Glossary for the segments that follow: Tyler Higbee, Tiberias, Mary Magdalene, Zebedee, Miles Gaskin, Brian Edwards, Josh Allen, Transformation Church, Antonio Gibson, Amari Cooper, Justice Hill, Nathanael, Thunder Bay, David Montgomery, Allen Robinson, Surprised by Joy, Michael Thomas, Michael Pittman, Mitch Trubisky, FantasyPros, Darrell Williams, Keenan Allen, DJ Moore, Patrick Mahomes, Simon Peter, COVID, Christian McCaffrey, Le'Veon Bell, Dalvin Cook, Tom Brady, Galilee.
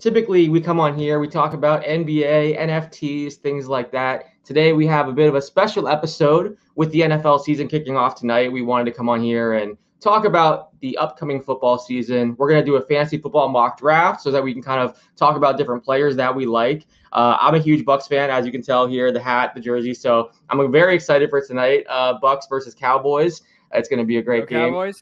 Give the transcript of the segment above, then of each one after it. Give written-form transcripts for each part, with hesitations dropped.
Typically, we come on here, we talk about NBA, NFTs, things like that. Today, we have a bit of a special episode with the NFL season kicking off tonight. We wanted to come on here and talk about the upcoming football season. We're going to do a fantasy football mock draft so that we can kind of talk about different players that we like. I'm a huge Bucks fan, as you can tell here, the hat, the jersey. So I'm very excited for tonight, Bucks versus Cowboys. It's going to be a great game. Cowboys.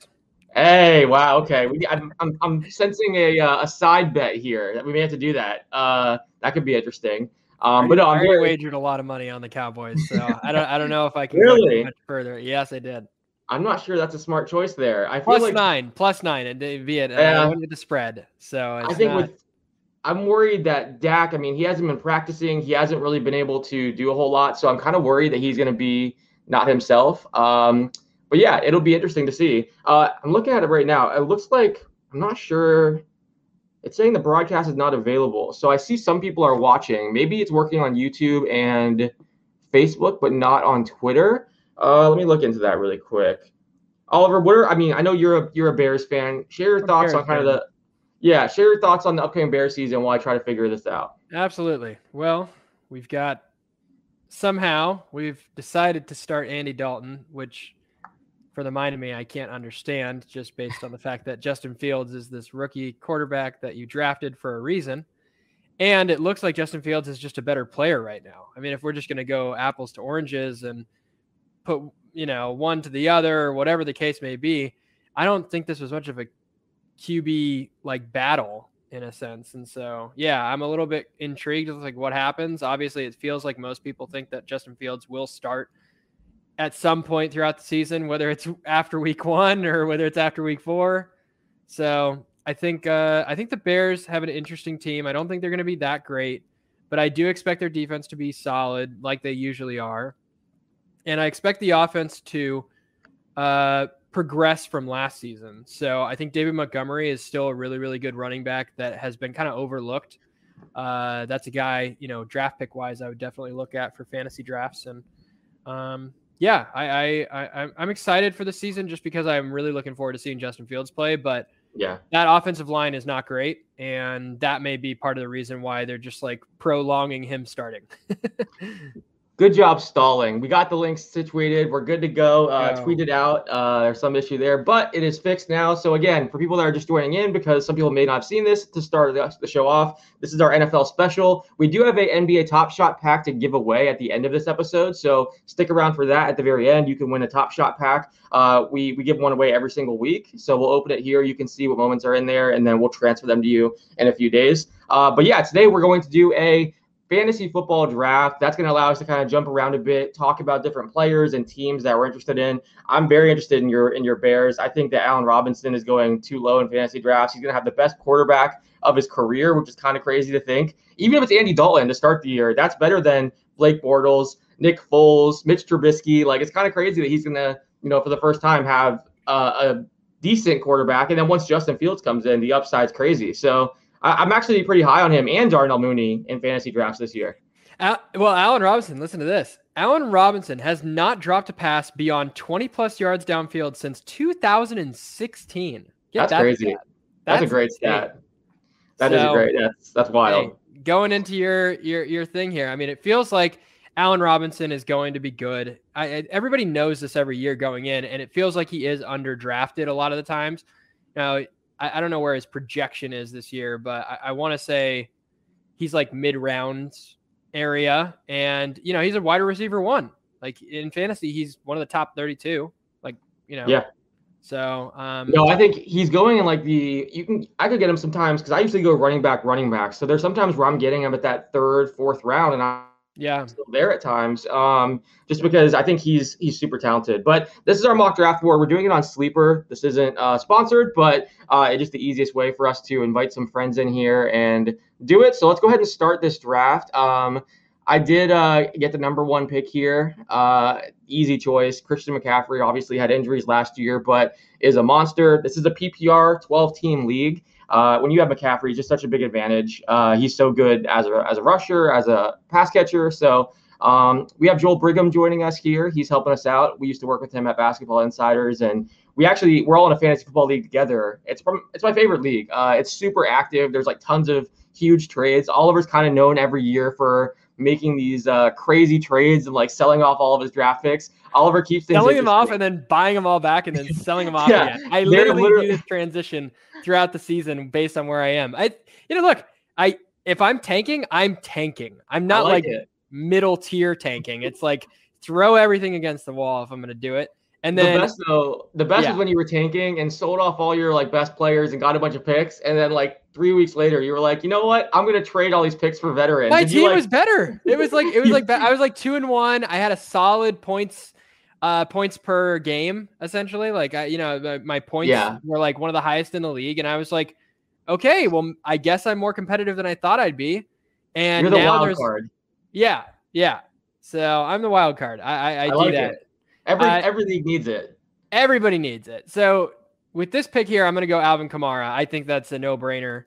Hey! Wow. Okay. I'm sensing a side bet here that we may have to do that. That could be interesting. But no, I wagered a lot of money on the Cowboys, so I don't know if I can really go much further. Yes, I did. I'm not sure that's a smart choice there. I feel plus nine, and be it under the spread. So it's I'm worried that Dak. I mean, he hasn't been practicing. He hasn't really been able to do a whole lot. So I'm kind of worried that he's going to be not himself. But yeah, it'll be interesting to see. I'm looking at it right now. It looks like, I'm not sure. It's saying the broadcast is not available. So I see some people are watching. Maybe it's working on YouTube and Facebook, but not on Twitter. Let me look into that really quick. Oliver, I know you're a Bears fan. Share your thoughts on share your thoughts on the upcoming Bears season while I try to figure this out. Absolutely. Well, we've decided to start Andy Dalton, which, for the mind of me, I can't understand, just based on the fact that Justin Fields is this rookie quarterback that you drafted for a reason. And it looks like Justin Fields is just a better player right now. I mean, if we're just going to go apples to oranges and put, one to the other or whatever the case may be, I don't think this was much of a QB like battle in a sense. And so, yeah, I'm a little bit intrigued with like what happens. Obviously it feels like most people think that Justin Fields will start at some point throughout the season, whether it's after week 1 or whether it's after week 4. So I think the Bears have an interesting team. I don't think they're going to be that great, but I do expect their defense to be solid like they usually are. And I expect the offense to progress from last season. So I think David Montgomery is still a really, really good running back that has been kind of overlooked. That's a guy, draft pick wise, I would definitely look at for fantasy drafts. And, yeah, I'm excited for the season just because I'm really looking forward to seeing Justin Fields play. But yeah, that offensive line is not great, and that may be part of the reason why they're just like prolonging him starting. Good job stalling. We got the links situated. We're good to go. Tweeted out. There's some issue there, but it is fixed now. So again, for people that are just joining in, because some people may not have seen this, to start the show off, this is our NFL special. We do have a NBA Top Shot pack to give away at the end of this episode. So stick around for that at the very end. You can win a Top Shot pack. We give one away every single week. So we'll open it here. You can see what moments are in there, and then we'll transfer them to you in a few days. But yeah, today we're going to do a fantasy football draft. That's going to allow us to kind of jump around a bit, talk about different players and teams that we're interested in. I'm very interested in your Bears. I think that Allen Robinson is going too low in fantasy drafts. He's going to have the best quarterback of his career, which is kind of crazy to think. Even if it's Andy Dalton to start the year, that's better than Blake Bortles, Nick Foles, Mitch Trubisky. Like, it's kind of crazy that he's going to, for the first time have a decent quarterback. And then once Justin Fields comes in, the upside's crazy. So I'm actually pretty high on him and Darnell Mooney in fantasy drafts this year. Allen Robinson, listen to this. Allen Robinson has not dropped a pass beyond 20-plus yards downfield since 2016. Yeah, that's crazy. That's a great stat. That's wild. Hey, going into your thing here, I mean, it feels like Allen Robinson is going to be good. Everybody knows this every year going in, and it feels like he is underdrafted a lot of the times. Now, I don't know where his projection is this year, but I want to say he's like mid-rounds area. And, you know, he's a wide receiver one. Like, in fantasy, he's one of the top 32. Like, you know. Yeah. So, no, I think he's going in like the, I could get him sometimes because I usually go running back. So there's sometimes where I'm getting him at that third, fourth round, and I'm still there at times. Just because I think he's super talented. But this is our mock draft board. We're doing it on Sleeper. This isn't sponsored, but it's just the easiest way for us to invite some friends in here and do it. So let's go ahead and start this draft. I did get the number one pick here. Easy choice. Christian McCaffrey obviously had injuries last year, but is a monster. This is a PPR 12-team league. When you have McCaffrey, it's just such a big advantage. He's so good as a rusher, as a pass catcher. So we have Joel Brigham joining us here. He's helping us out. We used to work with him at Basketball Insiders, and we're all in a fantasy football league together. It's my favorite league. It's super active. There's like tons of huge trades. Oliver's kind of known every year for making these crazy trades and like selling off all of his draft picks. Oliver keeps things selling them off and then buying them all back and then selling them off again. I literally do this transition throughout the season based on where I am. If I'm tanking, I'm tanking. I'm not like middle tier tanking. It's like throw everything against the wall if I'm going to do it. And then the best is when you were tanking and sold off all your like best players and got a bunch of picks. And then like 3 weeks later, you were like, you know what? I'm going to trade all these picks for veterans. My team was better. It was like, I was like 2-1. I had a solid points per game, essentially. Like my points were like one of the highest in the league. And I was like, okay, well, I guess I'm more competitive than I thought I'd be. And you're the wild card. Yeah. Yeah. So I'm the wild card. I do like that. Every league needs it. Everybody needs it. So with this pick here, I'm going to go Alvin Kamara. I think that's a no-brainer.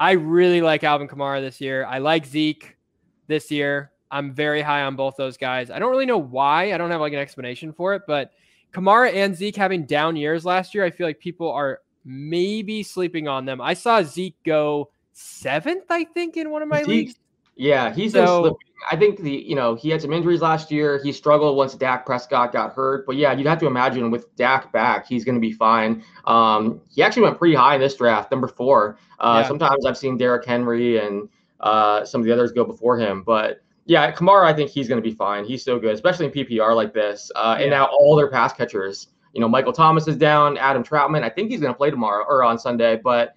I really like Alvin Kamara this year. I like Zeke this year. I'm very high on both those guys. I don't really know why. I don't have like an explanation for it, but Kamara and Zeke having down years last year, I feel like people are maybe sleeping on them. I saw Zeke go 7th, I think, in one of my leagues. Yeah, he's been slipping. I think he had some injuries last year. He struggled once Dak Prescott got hurt. But yeah, you'd have to imagine with Dak back, he's going to be fine. He actually went pretty high in this draft, number 4. Sometimes I've seen Derrick Henry and some of the others go before him. But yeah, Kamara, I think he's going to be fine. He's so good, especially in PPR like this. And now all their pass catchers. Michael Thomas is down. Adam Troutman, I think he's going to play tomorrow or on Sunday. But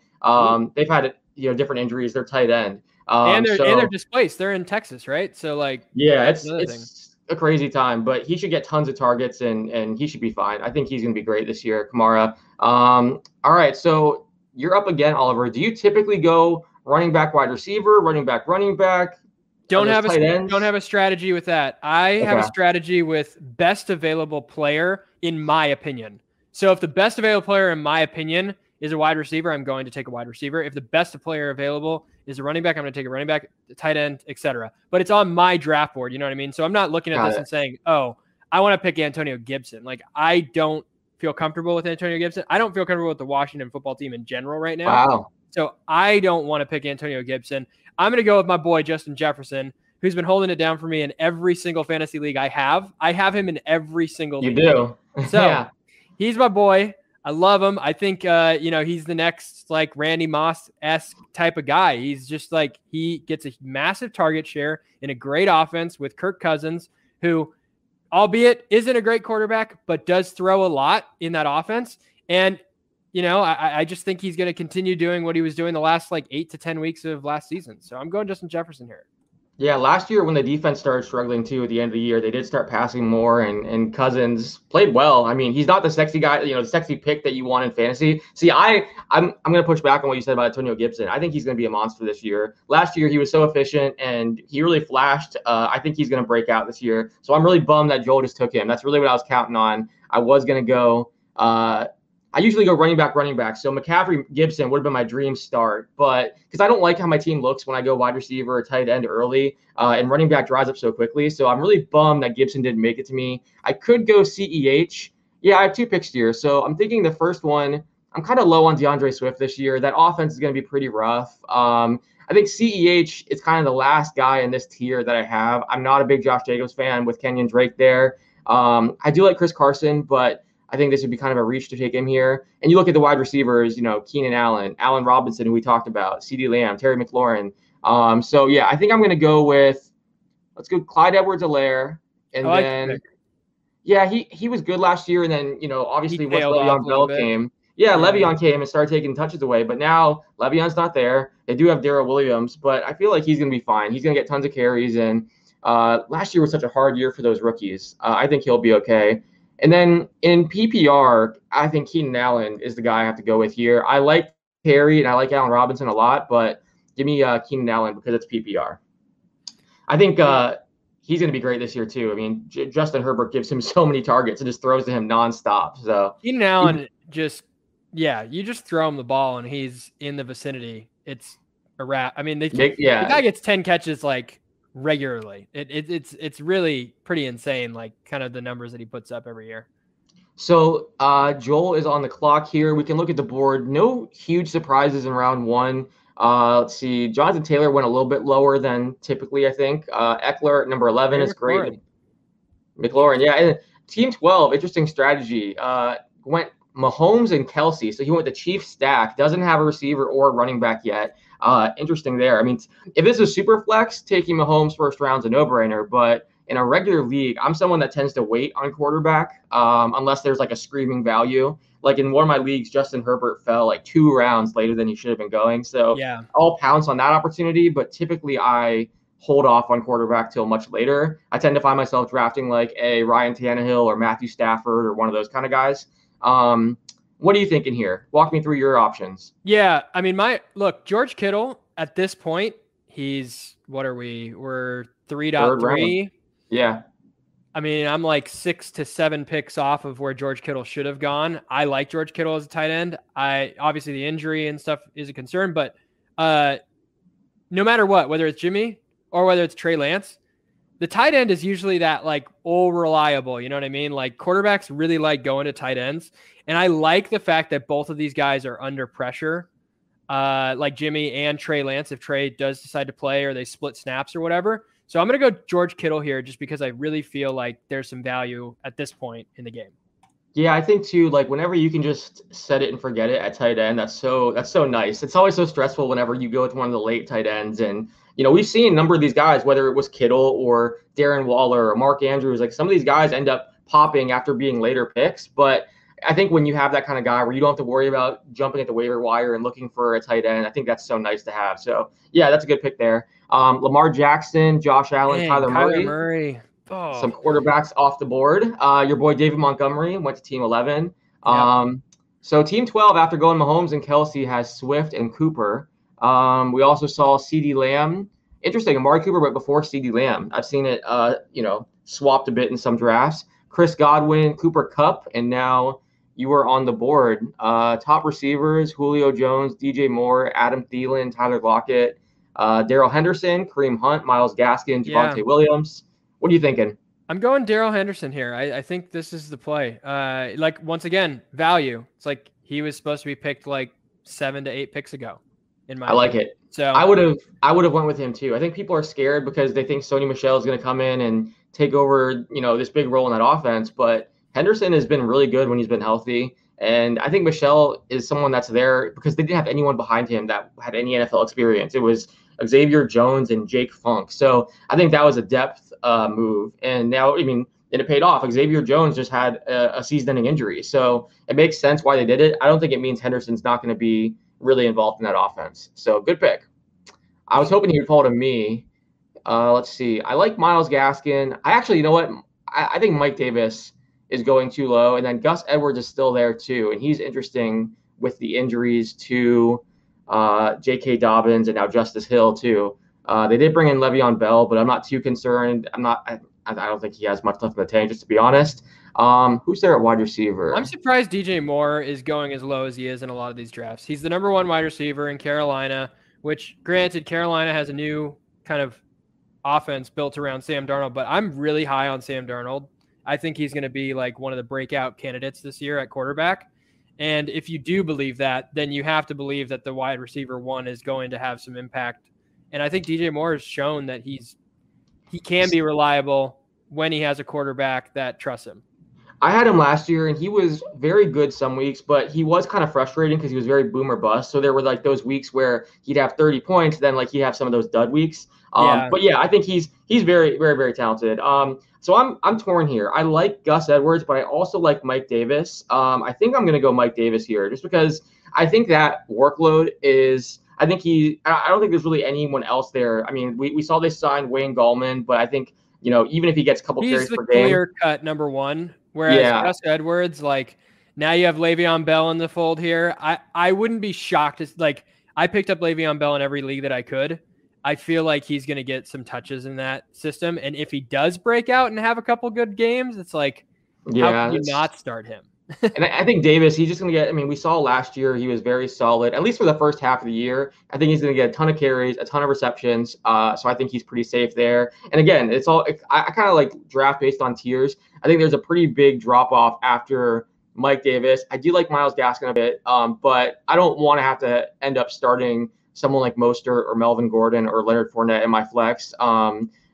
they've had different injuries. They're tight end. And they're displaced. They're in Texas, right? So like, yeah, it's a crazy time, but he should get tons of targets and he should be fine. I think he's going to be great this year, Kamara. All right. So you're up again, Oliver. Do you typically go running back, wide receiver, running back? Don't have a strategy with that. I have a strategy with best available player in my opinion. So if the best available player in my opinion is a wide receiver, I'm going to take a wide receiver. If the best player available is a running back, I'm going to take a running back, tight end, etc. But it's on my draft board. You know what I mean? So I'm not looking at this and saying, oh, I want to pick Antonio Gibson. Like, I don't feel comfortable with Antonio Gibson. I don't feel comfortable with the Washington football team in general right now. Wow. So I don't want to pick Antonio Gibson. I'm going to go with my boy, Justin Jefferson, who's been holding it down for me in every single fantasy league I have. I have him in every single league. You do. So he's my boy. I love him. I think, he's the next like Randy Moss-esque type of guy. He's just like, he gets a massive target share in a great offense with Kirk Cousins, who, albeit isn't a great quarterback, but does throw a lot in that offense. And, I just think he's going to continue doing what he was doing the last like 8 to 10 weeks of last season. So I'm going Justin Jefferson here. Yeah, last year when the defense started struggling too at the end of the year, they did start passing more and Cousins played well. I mean, he's not the sexy guy, the sexy pick that you want in fantasy. See, I'm going to push back on what you said about Antonio Gibson. I think he's going to be a monster this year. Last year he was so efficient and he really flashed. I think he's going to break out this year. So I'm really bummed that Joel just took him. That's really what I was counting on. I was going to go I usually go running back. So McCaffrey, Gibson would have been my dream start, but because I don't like how my team looks when I go wide receiver or tight end early, and running back dries up so quickly. So I'm really bummed that Gibson didn't make it to me. I could go CEH. Yeah, I have 2 picks here. So I'm thinking the first one, I'm kind of low on DeAndre Swift this year. That offense is going to be pretty rough. I think CEH is kind of the last guy in this tier that I have. I'm not a big Josh Jacobs fan with Kenyon Drake there. I do like Chris Carson, but I think this would be kind of a reach to take him here. And you look at the wide receivers, you know, Keenan Allen, Allen Robinson, who we talked about, CeeDee Lamb, Terry McLaurin. So, yeah, I think I'm going to go with – let's go Clyde Edwards-Helaire. And like then yeah, he was good last year. And then, you know, obviously once Le'Veon Bell came – yeah, Le'Veon came and started taking touches away, but now Le'Veon's not there. They do have Darrell Williams, but I feel like he's going to be fine. He's going to get tons of carries, and last year was such a hard year for those rookies. I think he'll be okay. And then in PPR, I think Keenan Allen is the guy I have to go with here. I like Terry, and I like Allen Robinson a lot, but give me Keenan Allen because it's PPR. I think he's going to be great this year too. I mean, Justin Herbert gives him so many targets and just throws to him nonstop. So Keenan Allen just – yeah, you just throw him the ball and he's in the vicinity. It's a wrap. I mean, the guy gets 10 catches like regularly. It's really pretty insane, like kind of the numbers that he puts up every year. So Joel is on the clock here. We can look at the board. No huge surprises in round one. Let's see. Jonathan Taylor went a little bit lower than typically, I think. Eckler at number 11 is great. McLaurin, yeah. And Team 12, interesting strategy. Went Mahomes and Kelsey. So he went the Chiefs stack, doesn't have a receiver or a running back yet. Interesting there. I mean, if this is super flex, taking Mahomes first round's a no-brainer, but in a regular league, I'm someone that tends to wait on quarterback unless there's like a screaming value. Like in one of my leagues, Justin Herbert fell like 2 rounds later than he should have been going. So yeah, I'll pounce on that opportunity, but typically I hold off on quarterback till much later. I tend to find myself drafting like a Ryan Tannehill or Matthew Stafford or one of those kind of guys. What are you thinking here? Walk me through your options. Yeah. I mean, George Kittle at this point, we're 3.3. Yeah. I mean, I'm like 6 to 7 picks off of where George Kittle should have gone. I like George Kittle as a tight end. Obviously the injury and stuff is a concern, but, no matter what, whether it's Jimmy or whether it's Trey Lance, the tight end is usually that like all reliable, you know what I mean? Like quarterbacks really like going to tight ends. And I like the fact that both of these guys are under pressure, like Jimmy and Trey Lance, if Trey does decide to play or they split snaps or whatever. So I'm going to go George Kittle here just because I really feel like there's some value at this point in the game. Yeah, I think too, like whenever you can just set it and forget it at tight end, that's so nice. It's always so stressful whenever you go with one of the late tight ends. And, you know, we've seen a number of these guys, whether it was Kittle or Darren Waller or Mark Andrews, like some of these guys end up popping after being later picks. But I think when you have that kind of guy where you don't have to worry about jumping at the waiver wire and looking for a tight end, I think that's so nice to have. So, yeah, that's a good pick there. Lamar Jackson, Josh Allen, Kyler Murray. Oh. Some quarterbacks off the board. Your boy David Montgomery went to Team 11. Yeah. So Team 12, after going Mahomes and Kelsey, has Swift and Cooper. We also saw CeeDee Lamb. Interesting, Amari Cooper went before CeeDee Lamb. I've seen it, swapped a bit in some drafts. Chris Godwin, Cooper Kupp, and now you are on the board. Top receivers, Julio Jones, DJ Moore, Adam Thielen, Tyler Lockett, Daryl Henderson, Kareem Hunt, Miles Gaskin, Javonte Williams. What are you thinking? I'm going Daryl Henderson here. I think this is the play. Like, once again, value. It's like he was supposed to be picked like 7 to 8 picks ago. I like it. So I would have went with him too. I think people are scared because they think Sony Michel is going to come in and take over, you know, this big role in that offense. But Henderson has been really good when he's been healthy. And I think Michel is someone that's there because they didn't have anyone behind him that had any NFL experience. It was Xavier Jones and Jake Funk. So I think that was a depth move. And now, I mean, and it paid off. Xavier Jones just had a season-ending injury. So it makes sense why they did it. I don't think it means Henderson's not going to be really involved in that offense. So good pick. I was hoping he would fall to me. Let's see. I like Miles Gaskin. I think Mike Davis is going too low. And then Gus Edwards is still there too. And he's interesting with the injuries to J.K. Dobbins and now Justice Hill too. They did bring in Le'Veon Bell, but I'm not too concerned. I don't think he has much left in the tank, just to be honest. Who's there at wide receiver? I'm surprised DJ Moore is going as low as he is in a lot of these drafts. He's the number 1 wide receiver in Carolina, which, granted, Carolina has a new kind of offense built around Sam Darnold, but I'm really high on Sam Darnold. I think he's going to be like one of the breakout candidates this year at quarterback. And if you do believe that, then you have to believe that the wide receiver 1 is going to have some impact. And I think DJ Moore has shown that he can be reliable when he has a quarterback that trusts him. I had him last year, and he was very good some weeks, but he was kind of frustrating because he was very boom or bust. So there were like those weeks where he'd have 30 points, then like he'd have some of those dud weeks. But yeah, I think he's very, very, very talented. So I'm torn here. I like Gus Edwards, but I also like Mike Davis. I think I'm going to go Mike Davis here just because I think that workload is. I don't think there's really anyone else there. I mean, we saw they signed Wayne Gallman, but I think even if he gets a couple carries per game, he's the clear cut number one. Whereas Gus Edwards, like now you have Le'Veon Bell in the fold here. I wouldn't be shocked. Like I picked up Le'Veon Bell in every league that I could. I feel like he's going to get some touches in that system. And if he does break out and have a couple good games, it's like, how can you not start him? And I think Davis, he's just going to get, I mean, we saw last year, he was very solid, at least for the first half of the year. I think he's going to get a ton of carries, a ton of receptions. So I think he's pretty safe there. And again, it's all, I kind of like draft based on tiers. I think there's a pretty big drop off after Mike Davis. I do like Miles Gaskin a bit, but I don't want to have to end up starting someone like Mostert or Melvin Gordon or Leonard Fournette in my flex.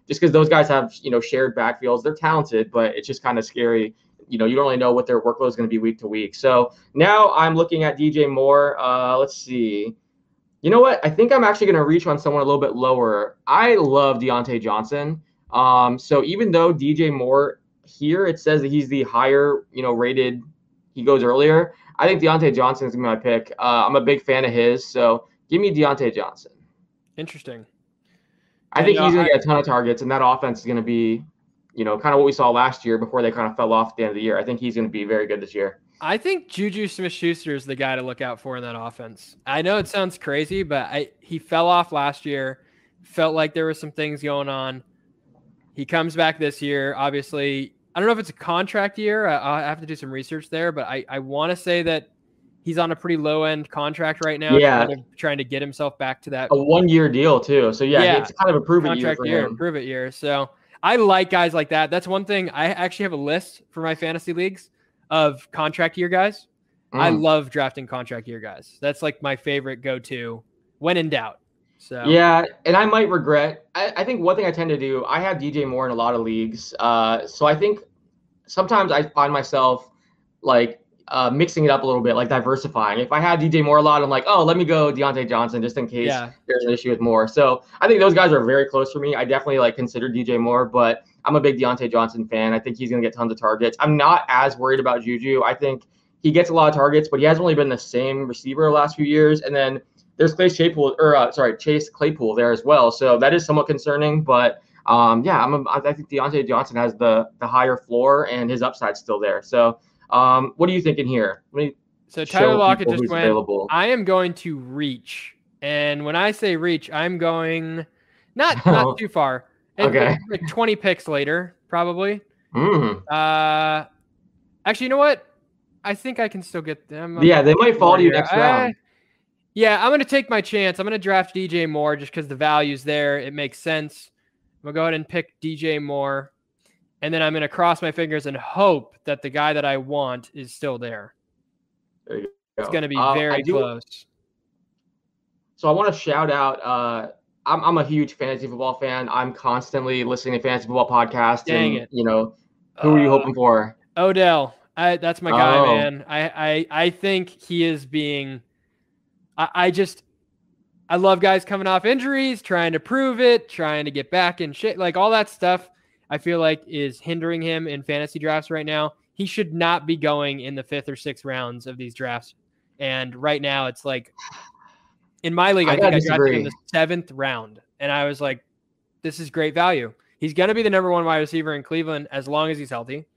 Just because those guys have, shared backfields. They're talented, but it's just kind of scary. You don't really know what their workload is going to be week to week. So now I'm looking at DJ Moore. Let's see. You know what? I think I'm actually going to reach on someone a little bit lower. I love Deontay Johnson. So even though DJ Moore here, it says that he's the higher, rated, he goes earlier. I think Deontay Johnson is going to be my pick. I'm a big fan of his. So give me Deontay Johnson. Interesting. I think he's going to get a ton of targets, and that offense is going to be kind of what we saw last year before they kind of fell off at the end of the year. I think he's going to be very good this year. I think Juju Smith-Schuster is the guy to look out for in that offense. I know it sounds crazy, but he fell off last year, felt like there were some things going on. He comes back this year. Obviously, I don't know if it's a contract year. I have to do some research there, but I want to say that he's on a pretty low-end contract right now. Yeah. Trying to get himself back to that. A one-year deal, too. So, yeah, it's kind of a prove-it year for him. Prove-it year. So I like guys like that. That's one thing. I actually have a list for my fantasy leagues of contract year guys. I love drafting contract year guys. That's like my favorite go-to when in doubt. So yeah, and I might regret. I think one thing I tend to do, I have DJ Moore in a lot of leagues. So I think sometimes I find myself like mixing it up a little bit, like diversifying. If I had DJ Moore a lot, I'm like, oh, let me go Deontay Johnson just in case there's an issue with Moore. So I think those guys are very close for me. I definitely considered DJ Moore, but I'm a big Deontay Johnson fan. I think he's going to get tons of targets. I'm not as worried about Juju. I think he gets a lot of targets, but he hasn't really been the same receiver the last few years. And then there's Chase Claypool there as well. So that is somewhat concerning, but I think Deontay Johnson has the higher floor and his upside's still there. So what are you thinking here? So Tyler Lockett just went available. I am going to reach. And when I say reach, I'm going not too far. And okay. Like 20 picks later, probably. Actually, you know what? I think I can still get them. They might fall to you next round. I'm going to take my chance. I'm going to draft DJ Moore just because the value's there. It makes sense. I'm going to go ahead and pick DJ Moore. And then I'm going to cross my fingers and hope that the guy that I want is still there. There you go. It's going to be very close. So I want to shout out, I'm a huge fantasy football fan. I'm constantly listening to fantasy football podcasts. Dang it. Who are you hoping for? Odell. That's my guy, man. I think he is being, I love guys coming off injuries, trying to prove it, trying to get back in shape, like all that stuff. I feel like is hindering him in fantasy drafts right now. He should not be going in the 5th or 6th rounds of these drafts. And right now it's like in my league, I think I drafted him in the 7th round. And I was like, this is great value. He's going to be the number one wide receiver in Cleveland as long as he's healthy.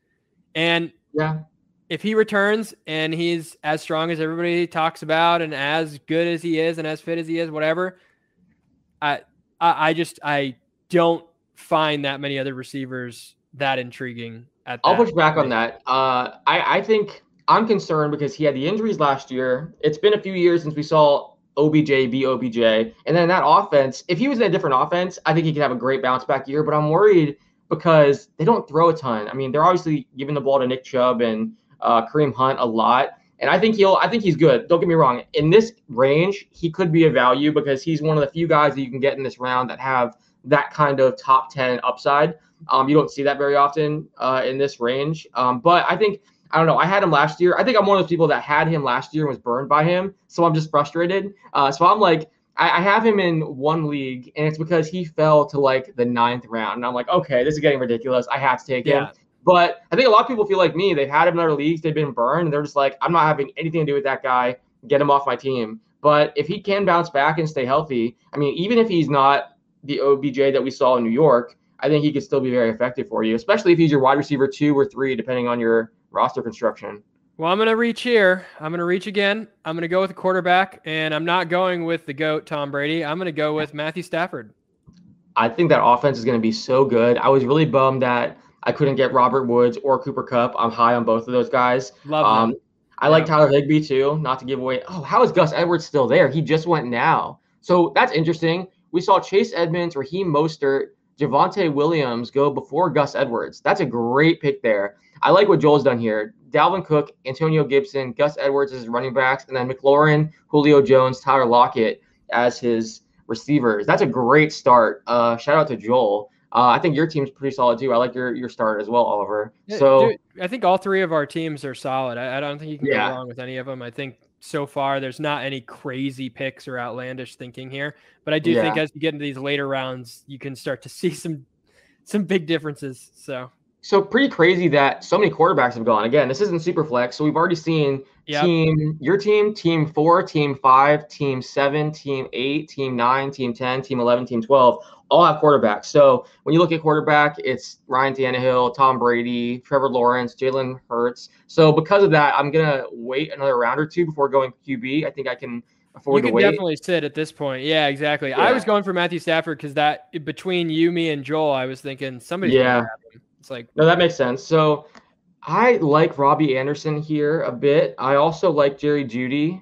And if he returns and he's as strong as everybody talks about and as good as he is and as fit as he is, whatever, I don't find that many other receivers that intriguing. I'll push back on that. I think I'm concerned because he had the injuries last year. It's been a few years since we saw OBJ be OBJ. And then that offense, if he was in a different offense, I think he could have a great bounce back year, but I'm worried because they don't throw a ton. I mean, they're obviously giving the ball to Nick Chubb and Kareem Hunt a lot. And I think he's good. Don't get me wrong. In this range, he could be a value because he's one of the few guys that you can get in this round that have that kind of top 10 upside. You don't see that very often in this range. But I think, I don't know, I had him last year. I think I'm one of those people that had him last year and was burned by him. So I'm just frustrated. So I'm like, I have him in one league, and it's because he fell to like the 9th round. And I'm like, okay, this is getting ridiculous. I have to take him. But I think a lot of people feel like me. They've had him in other leagues. They've been burned. And they're just like, I'm not having anything to do with that guy. Get him off my team. But if he can bounce back and stay healthy, I mean, even if he's not the OBJ that we saw in New York, I think he could still be very effective for you, especially if he's your wide receiver 2 or 3, depending on your roster construction. Well, I'm going to reach here. I'm going to reach again. I'm going to go with the quarterback, and I'm not going with the GOAT, Tom Brady. I'm going to go with Matthew Stafford. I think that offense is going to be so good. I was really bummed that I couldn't get Robert Woods or Cooper Kupp. I'm high on both of those guys. Love them. I like Tyler Higbee too, not to give away. Oh, how is Gus Edwards still there? He just went now. So that's interesting. We saw Chase Edmonds, Raheem Mostert, Javonte Williams go before Gus Edwards. That's a great pick there. I like what Joel's done here. Dalvin Cook, Antonio Gibson, Gus Edwards as his running backs, and then McLaurin, Julio Jones, Tyler Lockett as his receivers. That's a great start. Shout out to Joel. I think your team's pretty solid too. I like your start as well, Oliver. So dude, I think all three of our teams are solid. I don't think you can go wrong with any of them. I think so far there's not any crazy picks or outlandish thinking here, but I do think as you get into these later rounds, you can start to see some big differences. So pretty crazy that so many quarterbacks have gone. Again, this isn't super flex, so we've already seen team 4, team 5, team 7, team 8, team 9, team 10, team 11, team 12. All have quarterbacks. So when you look at quarterback, it's Ryan Tannehill, Tom Brady, Trevor Lawrence, Jalen Hurts. So because of that, I'm going to wait another round or two before going QB. I think I can afford to wait. You can definitely sit at this point. Yeah, exactly. Yeah. I was going for Matthew Stafford because that between you, me, and Joel, I was thinking somebody's going to have him. It's like, no, that makes sense. So I like Robbie Anderson here a bit. I also like Jerry Jeudy.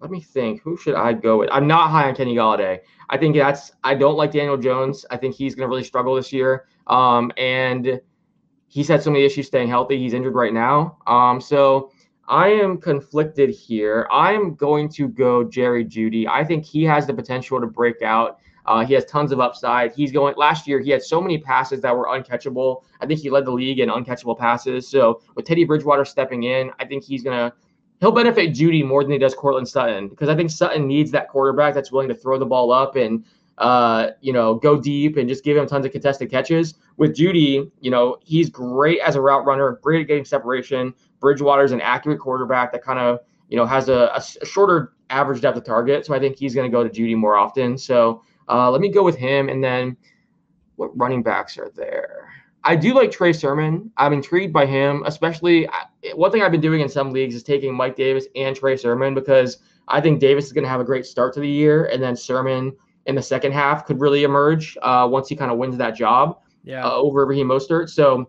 Let me think. Who should I go with? I'm not high on Kenny Golladay. I think I don't like Daniel Jones. I think he's going to really struggle this year. And he's had so many issues staying healthy. He's injured right now. So I am conflicted here. I'm going to go Jerry Jeudy. I think he has the potential to break out. He has tons of upside. Last year, he had so many passes that were uncatchable. I think he led the league in uncatchable passes. So with Teddy Bridgewater stepping in, I think he'll benefit Jeudy more than he does Cortland Sutton, because I think Sutton needs that quarterback that's willing to throw the ball up and, go deep and just give him tons of contested catches. With Jeudy, he's great as a route runner, great at getting separation. Bridgewater's an accurate quarterback that kind of, has a shorter average depth of target. So I think he's going to go to Jeudy more often. So let me go with him. And then what running backs are there? I do like Trey Sermon. I'm intrigued by him, especially one thing I've been doing in some leagues is taking Mike Davis and Trey Sermon, because I think Davis is going to have a great start to the year. And then Sermon in the second half could really emerge once he kind of wins that job over Raheem Mostert. So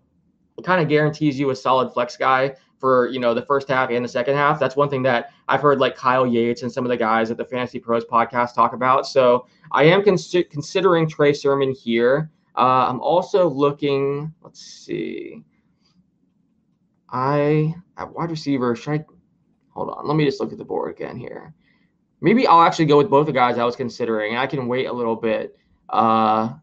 it kind of guarantees you a solid flex guy for, the first half and the second half. That's one thing that I've heard like Kyle Yates and some of the guys at the Fantasy Pros podcast talk about. So I am considering Trey Sermon here. I'm also looking, let's see. I have wide receiver. Hold on. Let me just look at the board again here. Maybe I'll actually go with both the guys I was considering. I can wait a little bit. Let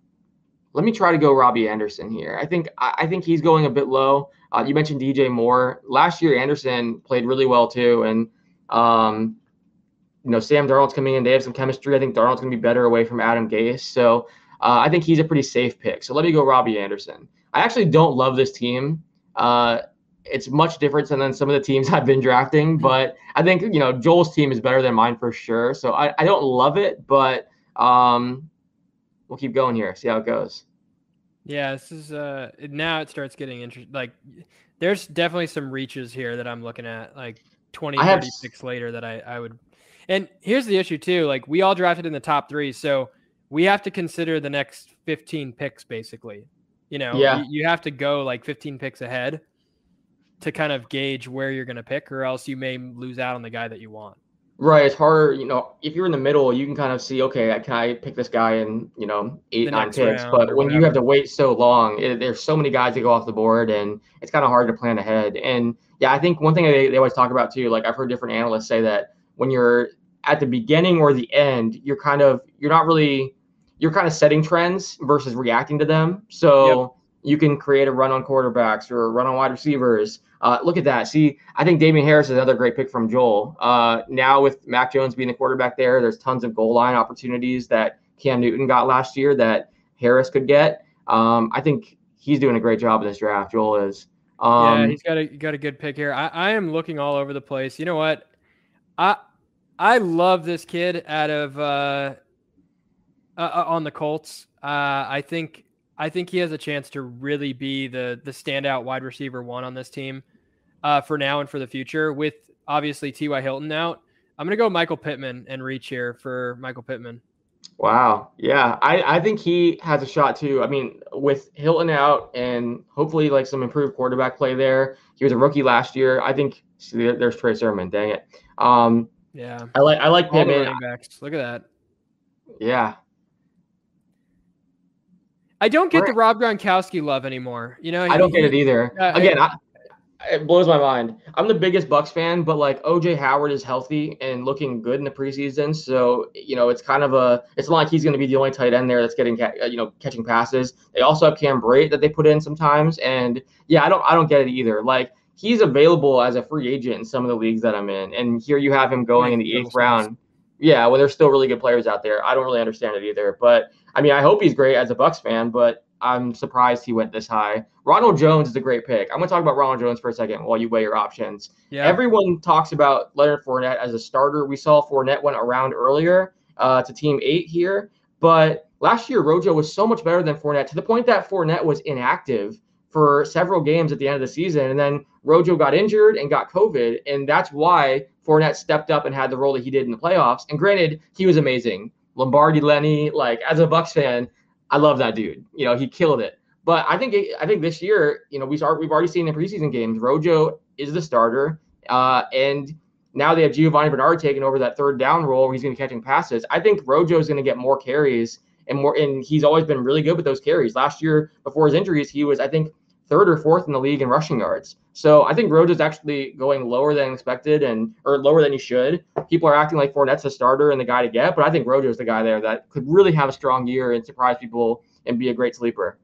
me try to go Robbie Anderson here. I think he's going a bit low. You mentioned DJ Moore. Last year, Anderson played really well too. And, Sam Darnold's coming in. They have some chemistry. I think Darnold's going to be better away from Adam Gase. So, I think he's a pretty safe pick. So let me go Robbie Anderson. I actually don't love this team. It's much different than some of the teams I've been drafting, but I think, Joel's team is better than mine for sure. So I don't love it, but we'll keep going here. See how it goes. Yeah, this is now it starts getting interesting. Like there's definitely some reaches here that I'm looking at like 20, 36 later that I would. And here's the issue too. Like we all drafted in the top 3. So we have to consider the next 15 picks, basically. You have to go like 15 picks ahead to kind of gauge where you're going to pick, or else you may lose out on the guy that you want. Right. It's harder. If you're in the middle, you can kind of see, okay, can I pick this guy in, 8, 9 picks? But when you have to wait so long, there's so many guys that go off the board, and it's kind of hard to plan ahead. And yeah, I think one thing they always talk about too, like I've heard different analysts say that when you're at the beginning or the end, you're not really you're kind of setting trends versus reacting to them. So you can create a run on quarterbacks or a run on wide receivers. Look at that. See, I think Damian Harris is another great pick from Joel. Now with Mac Jones being the quarterback there, there's tons of goal line opportunities that Cam Newton got last year that Harris could get. I think he's doing a great job in this draft. Joel is. Yeah, he's got a good pick here. I am looking all over the place. You know what? I love this kid out of on the Colts. I think he has a chance to really be the standout wide receiver one on this team for now and for the future. With obviously T.Y. Hilton out, I'm going to go Michael Pittman and reach here for Michael Pittman. Wow. Yeah. I think he has a shot too. I mean, with Hilton out and hopefully like some improved quarterback play there, he was a rookie last year. I think there's Trey Sermon. Dang it. Yeah. I like Pittman. Running backs. Look at that. Yeah. I don't get the Rob Gronkowski love anymore. You know, I don't get it either. Again, it blows my mind. I'm the biggest Bucs fan, but like OJ Howard is healthy and looking good in the preseason. So, you know, it's kind of it's not like he's going to be the only tight end there that's getting, catching passes. They also have Cam Brate that they put in sometimes. And yeah, I don't get it either. Like he's available as a free agent in some of the leagues that I'm in. And here you have him going in the 8th round. Yeah. Well, there's still really good players out there. I don't really understand it either, but I mean, I hope he's great as a Bucs fan, but I'm surprised he went this high. Ronald Jones is a great pick. I'm going to talk about Ronald Jones for a second while you weigh your options. Yeah. Everyone talks about Leonard Fournette as a starter. We saw Fournette went around earlier to team 8 here. But last year, Rojo was so much better than Fournette to the point that Fournette was inactive for several games at the end of the season. And then Rojo got injured and got COVID. And that's why Fournette stepped up and had the role that he did in the playoffs. And granted, he was amazing. Lombardi Lenny, like as a Bucs fan, I love that dude. You know, he killed it. But I think this year, you know, we've already seen in preseason games, Rojo is the starter. And now they have Giovanni Bernard taking over that third down role where he's going to be catching passes. I think Rojo is going to get more carries and he's always been really good with those carries. Last year, before his injuries, he was, I think, 3rd or 4th in the league in rushing yards. So I think Rojo's actually going lower than expected or lower than he should. People are acting like Fournette's the starter and the guy to get, but I think Rojo's the guy there that could really have a strong year and surprise people and be a great sleeper.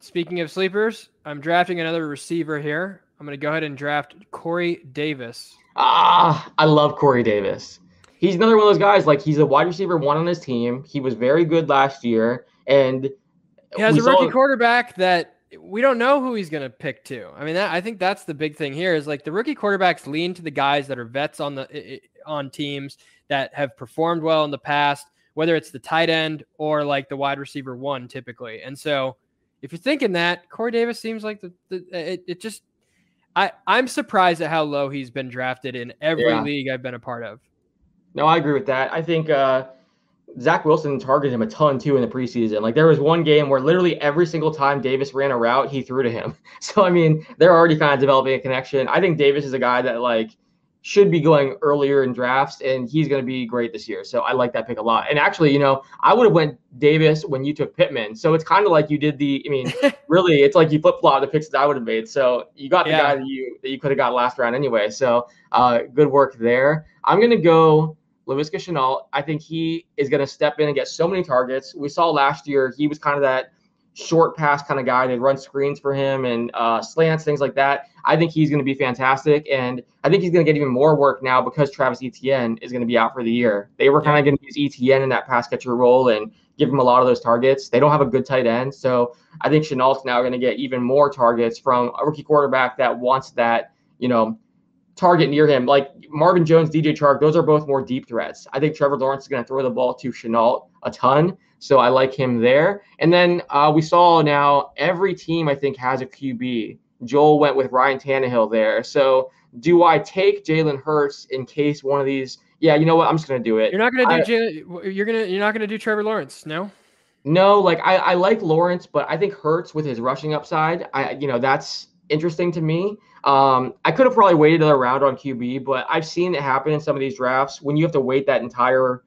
Speaking of sleepers, I'm drafting another receiver here. I'm going to go ahead and draft Corey Davis. I love Corey Davis. He's another one of those guys, like he's a wide receiver one on his team. He was very good last year. And he has a rookie quarterback that we don't know who he's going to pick to. I mean, I think that's the big thing here is like the rookie quarterbacks lean to the guys that are vets on teams that have performed well in the past, whether it's the tight end or like the wide receiver one typically. And so if you're thinking that Corey Davis seems like I'm surprised at how low he's been drafted in every league I've been a part of. No, I agree with that. I think, Zach Wilson targeted him a ton too in the preseason. Like there was one game where literally every single time Davis ran a route, he threw to him. So, I mean, they're already kind of developing a connection. I think Davis is a guy that like should be going earlier in drafts and he's going to be great this year. So I like that pick a lot. And actually, you know, I would have went Davis when you took Pittman. So it's kind of like you did really, it's like you flip-flopped the picks that I would have made. So you got the guy that you could have got last round anyway. So good work there. I'm going to go Laviska Shenault. I think he is going to step in and get so many targets. We saw last year he was kind of that short pass kind of guy. They'd run screens for him and slants, things like that. I think he's going to be fantastic, and I think he's going to get even more work now because Travis Etienne is going to be out for the year. They were kind of going to use Etienne in that pass catcher role and give him a lot of those targets. They don't have a good tight end, so I think Chenault's now going to get even more targets from a rookie quarterback that wants that, you know, target near him. Like Marvin Jones, DJ Chark, those are both more deep threats. I think Trevor Lawrence is going to throw the ball to Shenault a ton. So I like him there. And then we saw now every team I think has a QB. Joel went with Ryan Tannehill there. So do I take Jalen Hurts in case one of these? Yeah, you know what? I'm just going to do it. You're not going to do you're not going to do Trevor Lawrence. No. No, like I like Lawrence, but I think Hurts with his rushing upside, that's interesting to me. I could have probably waited another round on QB, but I've seen it happen in some of these drafts when you have to wait that entire,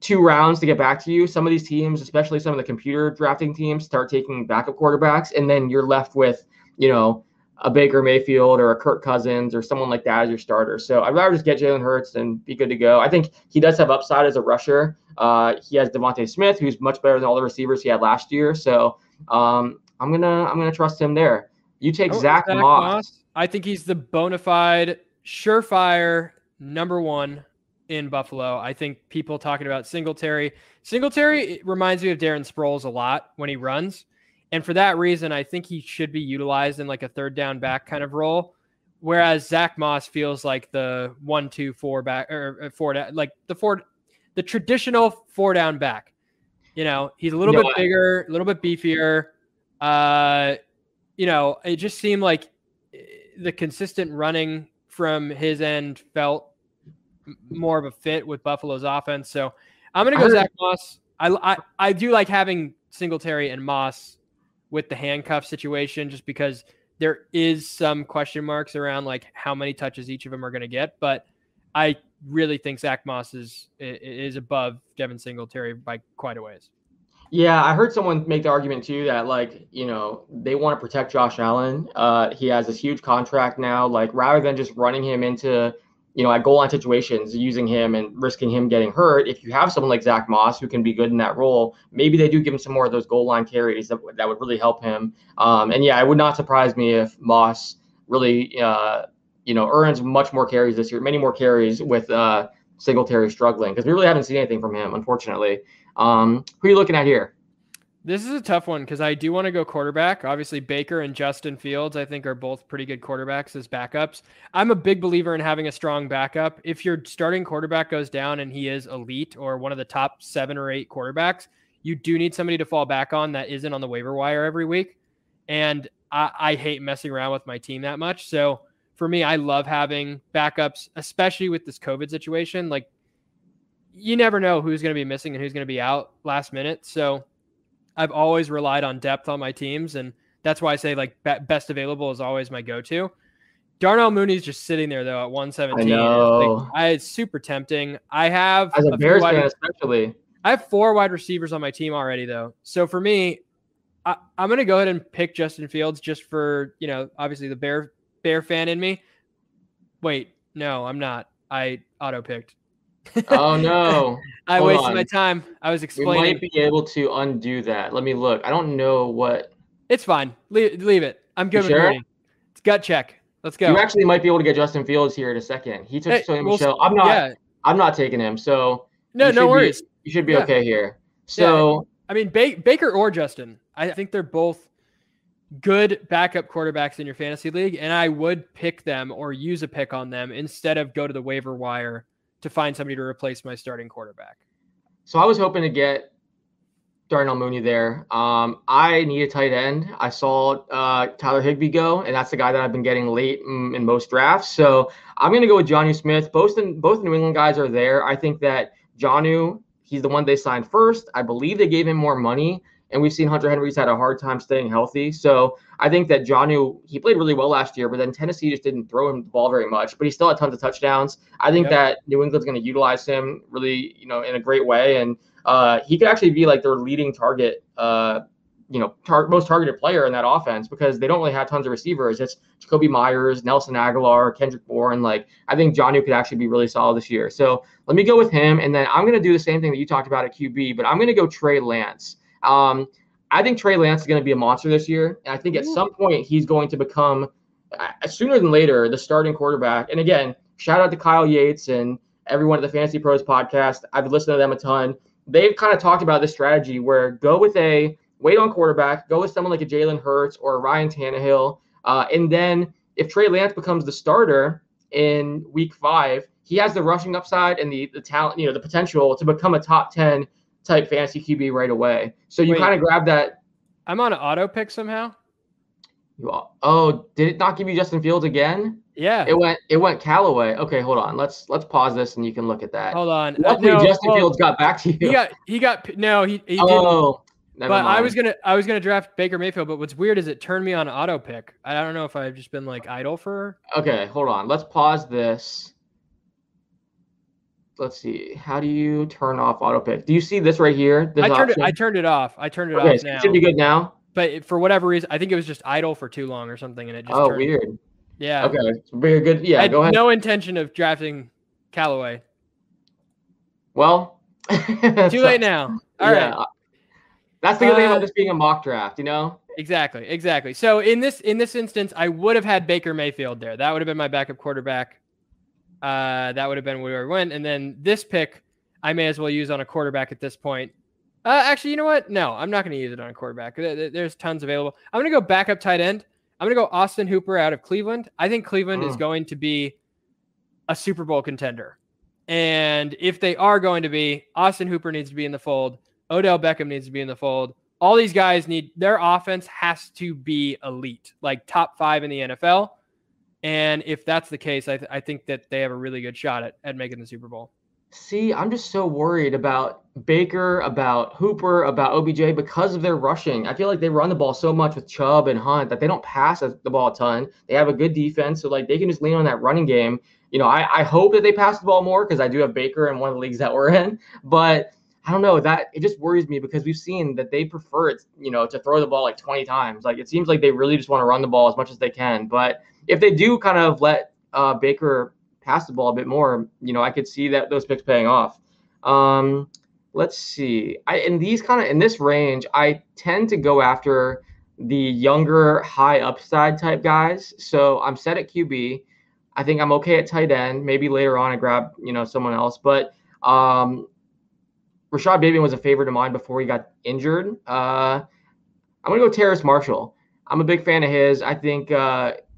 2 rounds to get back to you. Some of these teams, especially some of the computer drafting teams, start taking backup quarterbacks, and then you're left with, a Baker Mayfield or a Kirk Cousins or someone like that as your starter. So I'd rather just get Jalen Hurts and be good to go. I think he does have upside as a rusher. He has Devontae Smith, who's much better than all the receivers he had last year. So I'm gonna trust him there. You take Zach Moss. I think he's the bona fide, surefire number one in Buffalo. I think people talking about Singletary. Singletary reminds me of Darren Sproles a lot when he runs. And for that reason, I think he should be utilized in like a third down back kind of role. Whereas Zach Moss feels like the 1-2-4 back or four, like the traditional four down back. You know, he's a little bit bigger, a little bit beefier. You know, it just seemed like the consistent running from his end felt more of a fit with Buffalo's offense. So I'm going to go Zach Moss. I do like having Singletary and Moss with the handcuff situation, just because there is some question marks around like how many touches each of them are going to get. But I really think Zach Moss is above Devin Singletary by quite a ways. Yeah, I heard someone make the argument too that like, you know, they want to protect Josh Allen. He has this huge contract now, like rather than just running him into, you know, at goal line situations, using him and risking him getting hurt. If you have someone like Zach Moss who can be good in that role, maybe they do give him some more of those goal line carries that would really help him. And yeah, it would not surprise me if Moss really, you know, earns much more carries this year, many more carries with Singletary struggling, because we really haven't seen anything from him, unfortunately. Who are you looking at here? This is a tough one because I do want to go quarterback. Obviously, Baker and Justin Fields, I think, are both pretty good quarterbacks as backups. I'm a big believer in having a strong backup. If your starting quarterback goes down and he is elite or one of the top 7 or 8 quarterbacks, you do need somebody to fall back on that isn't on the waiver wire every week. And I hate messing around with my team that much. So for me, I love having backups, especially with this COVID situation. Like, you never know who's going to be missing and who's going to be out last minute. So I've always relied on depth on my teams, and that's why I say like best available is always my go-to. Darnell Mooney's just sitting there though at 117. I know. It's super tempting. I have as a Bears fan, especially. I have 4 wide receivers on my team already though, so for me, I'm going to go ahead and pick Justin Fields just for, you know, obviously the Bear fan in me. Wait, no, I'm not. I auto picked. Oh no. I Hold wasted on. My time. I was explaining. We might be able to undo that. Let me look. I don't know what. It's fine. Leave it. I'm good with Mooney. It's gut check. Let's go. You actually might be able to get Justin Fields here in a second. He took Michelle. I'm not. Yeah. I'm not taking him. So no worries. You should be okay here. So yeah. I mean, Baker or Justin. I think they're both good backup quarterbacks in your fantasy league, and I would pick them or use a pick on them instead of go to the waiver wire to find somebody to replace my starting quarterback. So I was hoping to get Darnell Mooney there. I need a tight end. I saw Tyler Higbee go, and that's the guy that I've been getting late in most drafts. So I'm going to go with Jonnu Smith. Both New England guys are there. I think that Jonnu, he's the one they signed first. I believe they gave him more money, and we've seen Hunter Henry's had a hard time staying healthy. So I think that Jonnu, he played really well last year, but then Tennessee just didn't throw him the ball very much, but he still had tons of touchdowns. I think that New England's going to utilize him really, you know, in a great way. And he could actually be like their leading target, you know, most targeted player in that offense, because they don't really have tons of receivers. It's Jacoby Myers, Nelson Aguilar, Kendrick Bourne. Like, I think Jonnu could actually be really solid this year. So let me go with him. And then I'm going to do the same thing that you talked about at QB, but I'm going to go Trey Lance. I think Trey Lance is going to be a monster this year. And I think at some point he's going to become, sooner than later, the starting quarterback. And again, shout out to Kyle Yates and everyone at the Fantasy Pros podcast. I've listened to them a ton. They've kind of talked about this strategy where go with a wait on quarterback, go with someone like a Jalen Hurts or a Ryan Tannehill. And then if Trey Lance becomes the starter in week 5, he has the rushing upside and the talent, you know, the potential to become a top 10 type fantasy QB right away. So you kind of grab that. I'm on an auto pick somehow. Oh, did it not give you Justin Fields again? Yeah. It went Callaway. Okay, hold on. Let's pause this and you can look at that. Hold on. Luckily, Justin Fields got back to you. He didn't. But I was gonna draft Baker Mayfield, but what's weird is it turned me on auto pick. I don't know if I've just been like idle for. Okay, hold on. Let's pause this. Let's see. How do you turn off auto pick? Do you see this right here? I turned it off. I turned it off now. It should be good now. But for whatever reason, I think it was just idle for too long or something, and it just turned. Weird. Yeah. Okay. Very good. Yeah, go ahead. No intention of drafting Callaway. Well, Too late now. All right. That's the good thing about this being a mock draft, you know? Exactly, exactly. So in this instance, I would have had Baker Mayfield there. That would have been my backup quarterback. That would have been where we went. And then this pick, I may as well use on a quarterback at this point. Actually, you know what? No, I'm not going to use it on a quarterback. There's tons available. I'm going to go backup tight end. I'm going to go Austin Hooper out of Cleveland. I think Cleveland is going to be a Super Bowl contender. And if they are going to be, Austin Hooper needs to be in the fold. Odell Beckham needs to be in the fold. All these guys need – their offense has to be elite, like top 5 in the NFL. And if that's the case, I think that they have a really good shot at making the Super Bowl. See, I'm just so worried about Baker, about Hooper, about OBJ because of their rushing. I feel like they run the ball so much with Chubb and Hunt that they don't pass the ball a ton. They have a good defense, so like they can just lean on that running game. You know, I hope that they pass the ball more because I do have Baker in one of the leagues that we're in, but – I don't know, that it just worries me because we've seen that they prefer it, you know, to throw the ball like 20 times. Like it seems like they really just want to run the ball as much as they can. But if they do kind of let Baker pass the ball a bit more, you know, I could see that those picks paying off. Let's see. In this range, I tend to go after the younger, high upside type guys. So I'm set at QB. I think I'm okay at tight end. Maybe later on I grab, you know, someone else, but Rashad Bateman was a favorite of mine before he got injured. I'm going to go Terrace Marshall. I'm a big fan of his. I think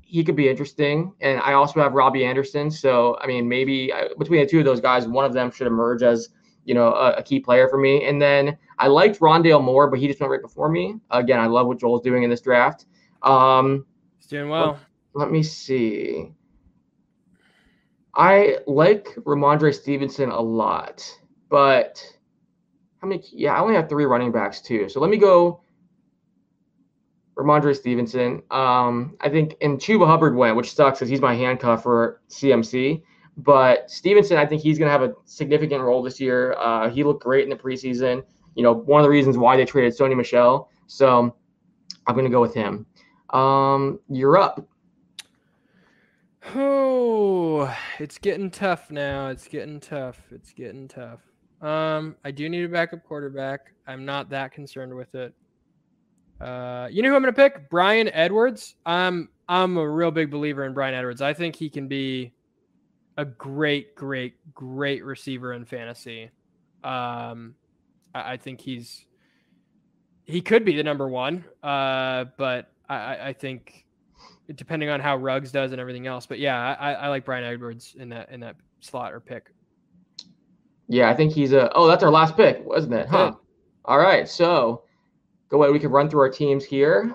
he could be interesting. And I also have Robbie Anderson. So, I mean, maybe between the two of those guys, one of them should emerge as, you know, a key player for me. And then I liked Rondale Moore, but he just went right before me. Again, I love what Joel's doing in this draft. He's doing well. Let me see. I like Ramondre Stevenson a lot, but – I only have 3 running backs too. So let me go Ramondre Stevenson. I think and Chuba Hubbard went, which sucks because he's my handcuff for CMC. But Stevenson, I think he's going to have a significant role this year. He looked great in the preseason. You know, one of the reasons why they traded Sony Michel. So I'm going to go with him. You're up. Oh, it's getting tough now. It's getting tough. I do need a backup quarterback. I'm not that concerned with it. You know who I'm going to pick? Brian Edwards. I'm a real big believer in Brian Edwards. I think he can be a great, great, great receiver in fantasy. I think he could be the number one. But I think depending on how Ruggs does and everything else, but yeah, I like Brian Edwards in that slot or pick. Yeah, I think he's that's our last pick, wasn't it? Huh. All right, so go ahead. We can run through our teams here.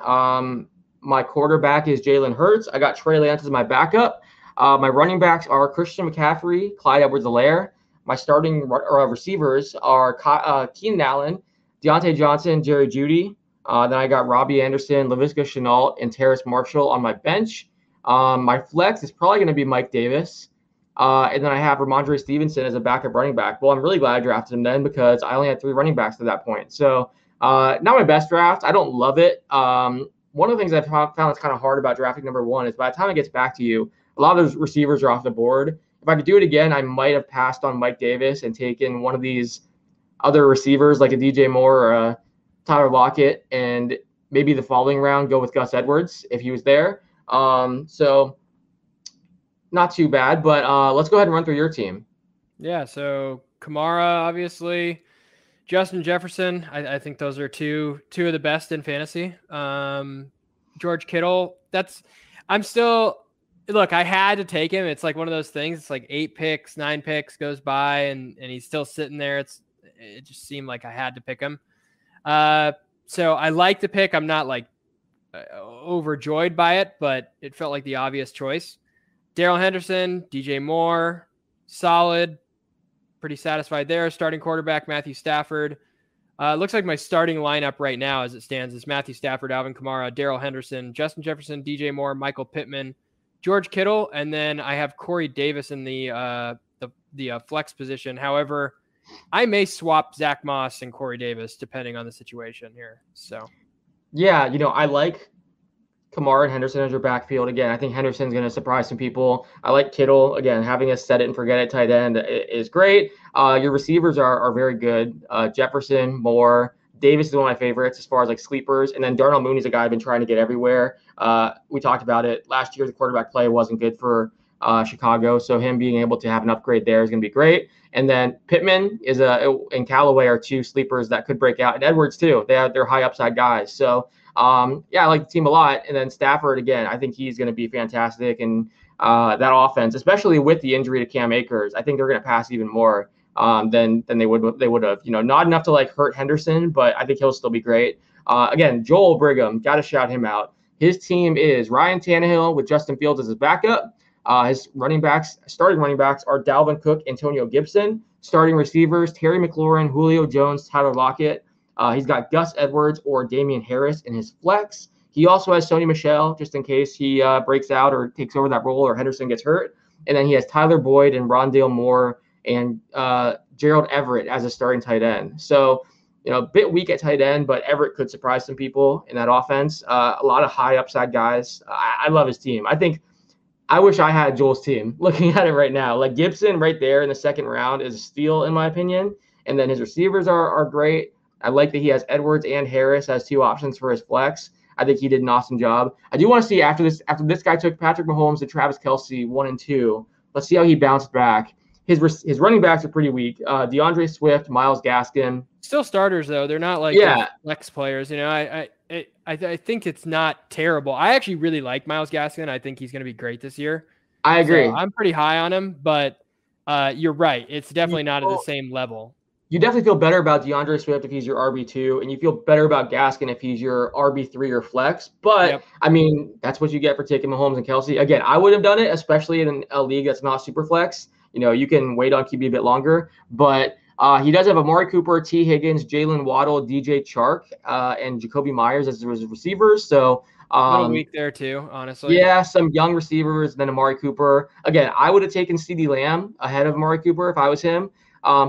My quarterback is Jalen Hurts. I got Trey Lance as my backup. My running backs are Christian McCaffrey, Clyde Edwards-Helaire. My starting receivers are Keenan Allen, Deontay Johnson, Jerry Jeudy. Then I got Robbie Anderson, Laviska Shenault, and Terrace Marshall on my bench. My flex is probably going to be Mike Davis. And then I have Ramondre Stevenson as a backup running back. Well, I'm really glad I drafted him then because I only had 3 running backs at that point. So not my best draft. I don't love it. One of the things I've found that's kind of hard about drafting number one is by the time it gets back to you, a lot of those receivers are off the board. If I could do it again, I might have passed on Mike Davis and taken one of these other receivers like a DJ Moore or a Tyler Lockett and maybe the following round go with Gus Edwards if he was there. Not too bad, but let's go ahead and run through your team. Yeah, so Kamara, obviously. Justin Jefferson, I think those are two of the best in fantasy. George Kittle, I had to take him. It's like one of those things. It's like 8 picks, 9 picks goes by, and he's still sitting there. It just seemed like I had to pick him. So I like the pick. I'm not like overjoyed by it, but it felt like the obvious choice. Daryl Henderson, DJ Moore, solid, pretty satisfied there. Starting quarterback, Matthew Stafford. Looks like my starting lineup right now as it stands is Matthew Stafford, Alvin Kamara, Daryl Henderson, Justin Jefferson, DJ Moore, Michael Pittman, George Kittle, and then I have Corey Davis in the flex position. However, I may swap Zach Moss and Corey Davis depending on the situation here. So, yeah, you know, I like Kamara and Henderson as your backfield. Again, I think Henderson's going to surprise some people. I like Kittle. Again, having a set-it-and-forget-it tight end is great. Your receivers are very good. Jefferson, Moore, Davis is one of my favorites as far as, like, sleepers. And then Darnell Mooney's a guy I've been trying to get everywhere. We talked about it. Last year, the quarterback play wasn't good for Chicago, so him being able to have an upgrade there is going to be great. And then Pittman is and Callaway are two sleepers that could break out. And Edwards, too. They're high-upside guys. So, yeah, I like the team a lot. And then Stafford, again, I think he's going to be fantastic. And that offense, especially with the injury to Cam Akers, I think they're going to pass even more than they would have. You know, not enough to, like, hurt Henderson, but I think he'll still be great. Again, Joel Brigham, got to shout him out. His team is Ryan Tannehill with Justin Fields as his backup. His starting running backs are Dalvin Cook, Antonio Gibson. Starting receivers, Terry McLaurin, Julio Jones, Tyler Lockett. He's got Gus Edwards or Damian Harris in his flex. He also has Sony Michel, just in case he breaks out or takes over that role or Henderson gets hurt. And then he has Tyler Boyd and Rondale Moore and Gerald Everett as a starting tight end. So, you know, a bit weak at tight end, but Everett could surprise some people in that offense. A lot of high upside guys. I love his team. I wish I had Joel's team looking at it right now. Like, Gibson right there in the second round is a steal, in my opinion. And then his receivers are great. I like that he has Edwards and Harris as two options for his flex. I think he did an awesome job. I do want to see after this guy took Patrick Mahomes to Travis Kelce 1 and 2. Let's see how he bounced back. His running backs are pretty weak. DeAndre Swift, Miles Gaskin. Still starters, though. They're not like flex players. You know, I think it's not terrible. I actually really like Miles Gaskin. I think he's going to be great this year. I agree. So I'm pretty high on him, but you're right. It's definitely not at the same level. You definitely feel better about DeAndre Swift if he's your RB2, and you feel better about Gaskin if he's your RB3 or flex. But, yep. I mean, that's what you get for taking Mahomes and Kelce. Again, I would have done it, especially in a league that's not super flex. You know, you can wait on QB a bit longer, but he does have Amari Cooper, T. Higgins, Jalen Waddle, DJ Chark, and Jacoby Myers as his receivers. So a little weak there too, honestly. Yeah, some young receivers, then Amari Cooper. Again, I would have taken CeeDee Lamb ahead of Amari Cooper if I was him.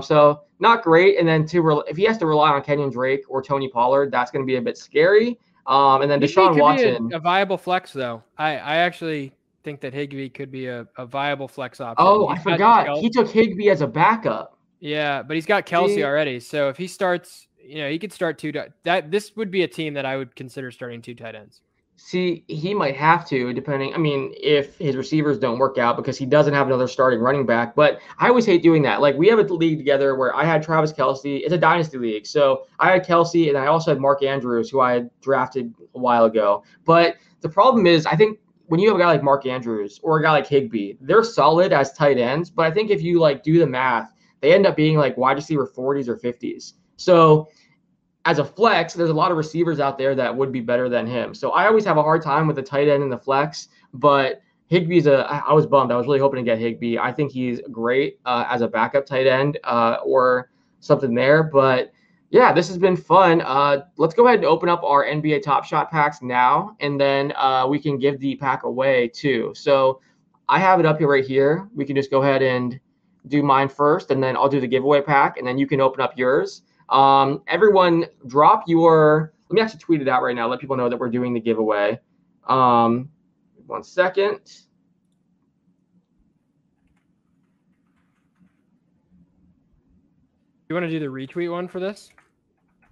So not great. And then if he has to rely on Kenyon Drake or Tony Pollard, that's going to be a bit scary. And then Deshaun Watson. A viable flex, though. I actually think that Higbee could be a viable flex option. Oh, I forgot. He took Higbee as a backup. Yeah, but he's got Kelce already. So if he starts, you know, he could start two. This would be a team that I would consider starting two tight ends. See, he might have to, depending. I mean, if his receivers don't work out, because he doesn't have another starting running back. But I always hate doing that. Like, we have a league together where I had Travis Kelce. It's a dynasty league. So I had Kelce, and I also had Mark Andrews, who I had drafted a while ago. But the problem is, I think, when you have a guy like Mark Andrews or a guy like Higbee, they're solid as tight ends. But I think if you, like, do the math, they end up being like wide receiver 40s or 50s. So as a flex, there's a lot of receivers out there that would be better than him. So I always have a hard time with the tight end and the flex, but Higbee's I was bummed. I was really hoping to get Higbee. I think he's great as a backup tight end or something there, but yeah, this has been fun. Let's go ahead and open up our NBA Top Shot packs now, and then we can give the pack away too. So I have it up here right here. We can just go ahead and do mine first, and then I'll do the giveaway pack, and then you can open up yours. Everyone, drop your – let me actually tweet it out right now. Let people know that we're doing the giveaway. 1 second. You want to do the retweet one for this?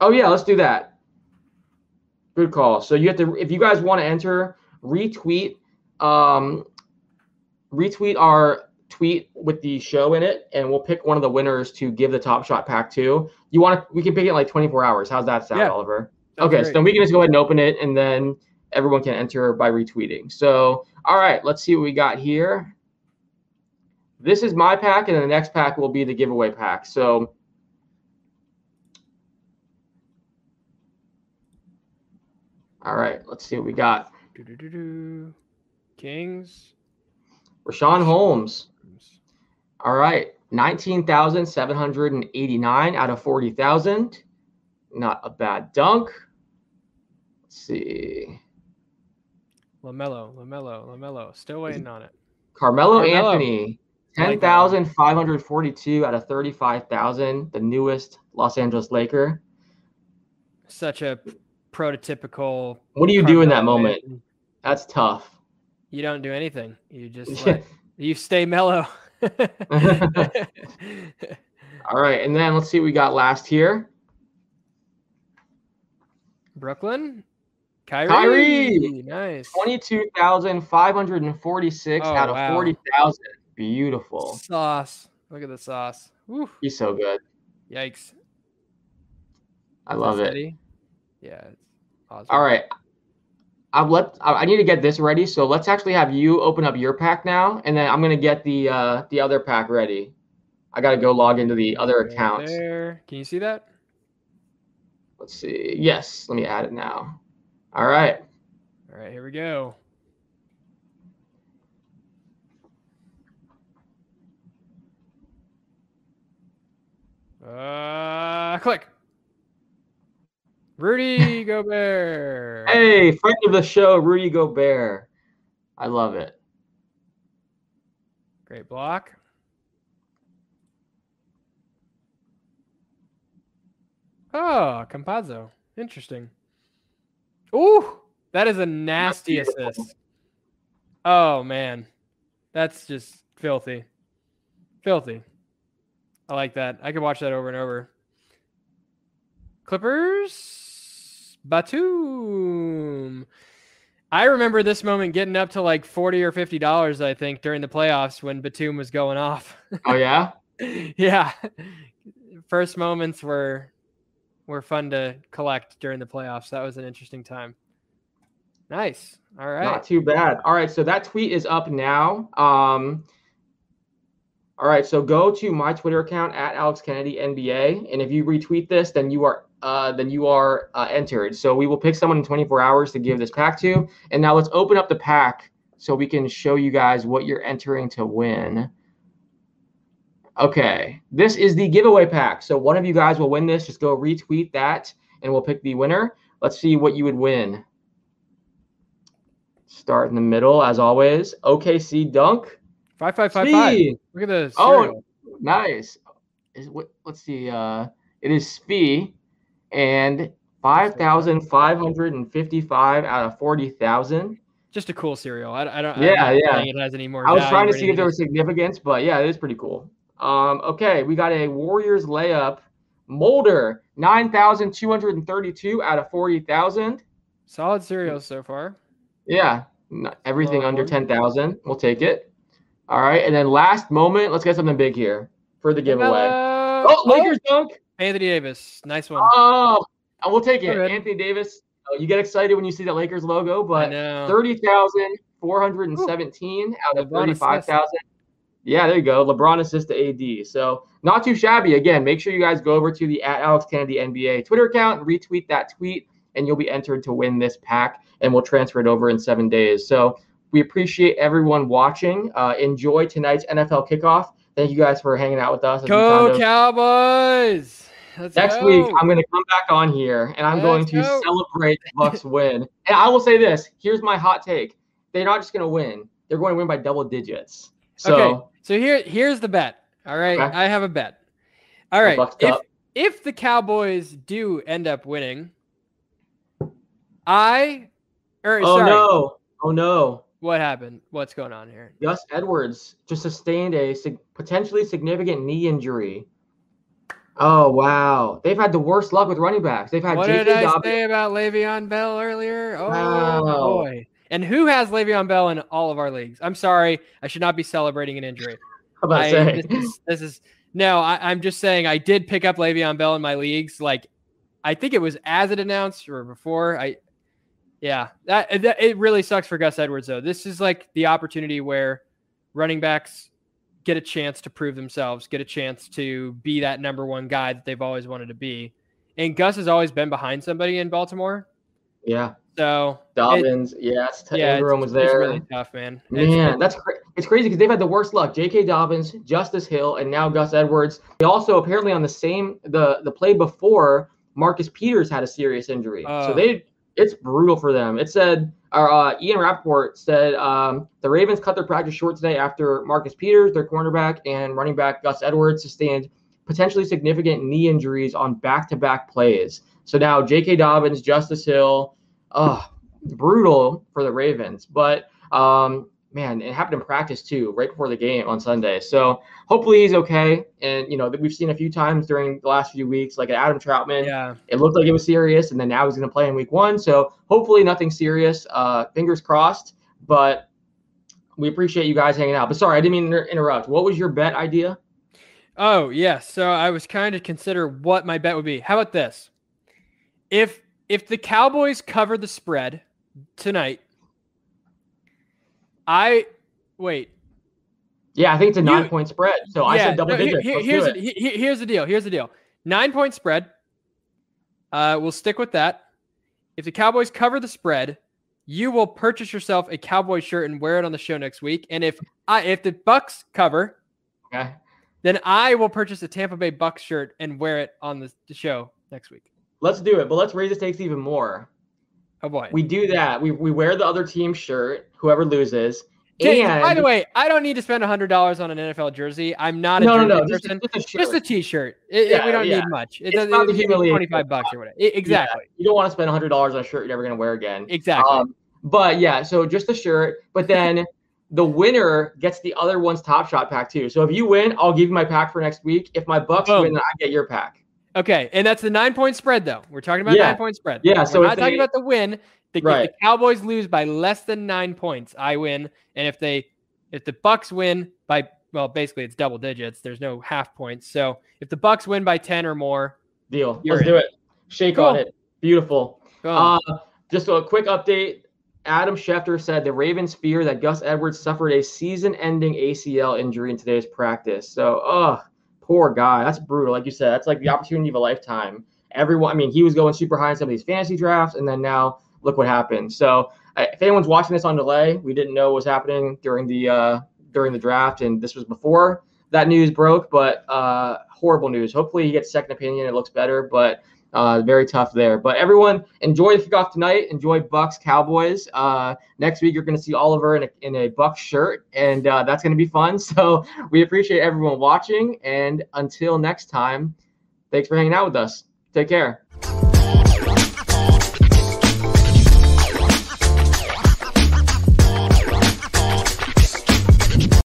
Oh, yeah, let's do that. Good call. So you have to, if you guys want to enter, retweet our tweet with the show in it, and we'll pick one of the winners to give the Top Shot pack to. You want to, we can pick it in like 24 hours. How's that sound, yeah, Oliver? Okay, great. So then we can just go ahead and open it, and then everyone can enter by retweeting. So, all right, let's see what we got here. This is my pack, and then the next pack will be the giveaway pack. So, all right, let's see what we got. Kings. Rashawn Holmes. All right, 19,789 out of 40,000. Not a bad dunk. Let's see. LaMelo. Still waiting on it. Carmelo. Anthony, 10,542 out of 35,000. The newest Los Angeles Laker. Such a prototypical. What do you do in that moment? That's tough. You don't do anything. You just you stay mellow. All right, and then let's see what we got last here. Brooklyn. Kyrie. Nice. 22,546 out of 40,000. Beautiful. Sauce. Look at the sauce. Woo. He's so good. Yikes. I love it. Yeah. Awesome. All right. I need to get this ready, so let's actually have you open up your pack now, and then I'm going to get the other pack ready. I got to go log into the other account. There. Can you see that? Let's see. Yes. Let me add it now. All right. All right. Here we go. Click. Rudy Gobert. Hey, friend of the show, Rudy Gobert. I love it. Great block. Oh, Campazzo. Interesting. Ooh, that is a nasty assist. Oh, man. That's just filthy. Filthy. I like that. I could watch that over and over. Clippers. Batum. I remember this moment getting up to like $40 or $50, I think, during the playoffs when Batum was going off. Oh, yeah? Yeah. First moments were fun to collect during the playoffs. That was an interesting time. Nice. All right. Not too bad. All right, so that tweet is up now. All right, so go to my Twitter account at AlexKennedyNBA, and if you retweet this, then you are entered. So we will pick someone in 24 hours to give this pack to. And now let's open up the pack so we can show you guys what you're entering to win. Okay, this is the giveaway pack. So one of you guys will win this. Just go retweet that, and we'll pick the winner. Let's see what you would win. Start in the middle, as always. OKC Dunk. 5-5-5-5. Look at this. Oh, nice. Let's see. It is Spee, and 5,555 out of 40,000. Just a cool cereal. I don't think it has any more. I was trying to see if there was significance, but yeah, it is pretty cool. Okay, we got a Warriors layup. Mulder, 9,232 out of 40,000. Solid cereals so far. Yeah, everything under 10,000. We'll take it. All right, and then last moment, let's get something big here for the giveaway. Oh, Lakers dunk. Anthony Davis, nice one. Oh, we'll take it. Anthony Davis, you get excited when you see that Lakers logo, but 30,417 out of 35,000. Yeah, there you go. LeBron assist to AD. So not too shabby. Again, make sure you guys go over to the @AlexKennedyNBA Twitter account and retweet that tweet, and you'll be entered to win this pack, and we'll transfer it over in 7 days. So we appreciate everyone watching. Enjoy tonight's NFL kickoff. Thank you guys for hanging out with us. Go Cowboys! Next week, I'm going to come back on here, and I'm going to celebrate the Bucks win. And I will say this. Here's my hot take. They're not just going to win. They're going to win by double digits. So, okay, so here's the bet. All right, okay. I have a bet. All right, if the Cowboys do end up winning, Oh, no. What happened? What's going on here? Gus Edwards just sustained a potentially significant knee injury. Oh, wow. They've had the worst luck with running backs. They've had What did I say about Le'Veon Bell earlier? Oh, boy. And who has Le'Veon Bell in all of our leagues? I'm sorry. I should not be celebrating an injury. I'm just saying I did pick up Le'Veon Bell in my leagues. Like, I think it was as it announced or before. It really sucks for Gus Edwards, though. This is like the opportunity where running backs get a chance to prove themselves, get a chance to be that number one guy that they've always wanted to be. And Gus has always been behind somebody in Baltimore. Yeah. So Dobbins, Ingram was there. It's really tough, man. It's crazy because they've had the worst luck. J.K. Dobbins, Justice Hill, and now Gus Edwards. They also apparently on the play before, Marcus Peters had a serious injury. It's brutal for them. It said Ian Rappaport said the Ravens cut their practice short today after Marcus Peters, their cornerback, and running back Gus Edwards sustained potentially significant knee injuries on back-to-back plays. So now J.K. Dobbins, Justice Hill, brutal for the Ravens. But man, it happened in practice too, right before the game on Sunday. So hopefully he's okay. And you know that we've seen a few times during the last few weeks, like Adam Troutman. Yeah. It looked like it was serious, and then now he's going to play in Week 1. So hopefully nothing serious. Fingers crossed. But we appreciate you guys hanging out. But sorry, I didn't mean to interrupt. What was your bet idea? Oh, yeah. So I was trying to consider what my bet would be. How about this? If the Cowboys cover the spread tonight, Yeah, I think it's a 9-point spread. So I said double digits. Here's the deal. 9-point spread. We'll stick with that. If the Cowboys cover the spread, you will purchase yourself a Cowboy shirt and wear it on the show next week. And if the Bucks cover, okay, then I will purchase a Tampa Bay Bucks shirt and wear it on the show next week. Let's do it, but let's raise the stakes even more. Oh boy, we do that. We wear the other team's shirt, whoever loses. And by the way, I don't need to spend $100 on an NFL jersey. I'm not a jersey person. Just a T-shirt. We don't need much. It's not the humiliation. $25 or whatever. Exactly. Yeah. You don't want to spend $100 on a shirt you're never going to wear again. Exactly. But yeah, so just the shirt. But then the winner gets the other one's Top Shot pack too. So if you win, I'll give you my pack for next week. If my Bucks win, I get your pack. Okay, and that's the 9-point spread though. We're talking about 9-point spread. Yeah. We're not talking about the win. If the Cowboys lose by less than 9 points, I win. And if the Bucks win by, well, basically it's double digits. There's no half points. So if the Bucks win by 10 or more, deal. Let's do it. Shake on it. Beautiful. Just a quick update. Adam Schefter said the Ravens fear that Gus Edwards suffered a season-ending ACL injury in today's practice. So, poor guy. That's brutal. Like you said, that's like the opportunity of a lifetime. Everyone, I mean, he was going super high in some of these fantasy drafts, and then now look what happened. So if anyone's watching this on delay, we didn't know what was happening during the draft, and this was before that news broke, but horrible news. Hopefully he gets second opinion. It looks better, but very tough there. But everyone, enjoy the kickoff tonight. Enjoy Bucks Cowboys. Next week you're going to see Oliver in a Bucks shirt, and that's going to be fun. So we appreciate everyone watching, and until next time, thanks for hanging out with us. Take care.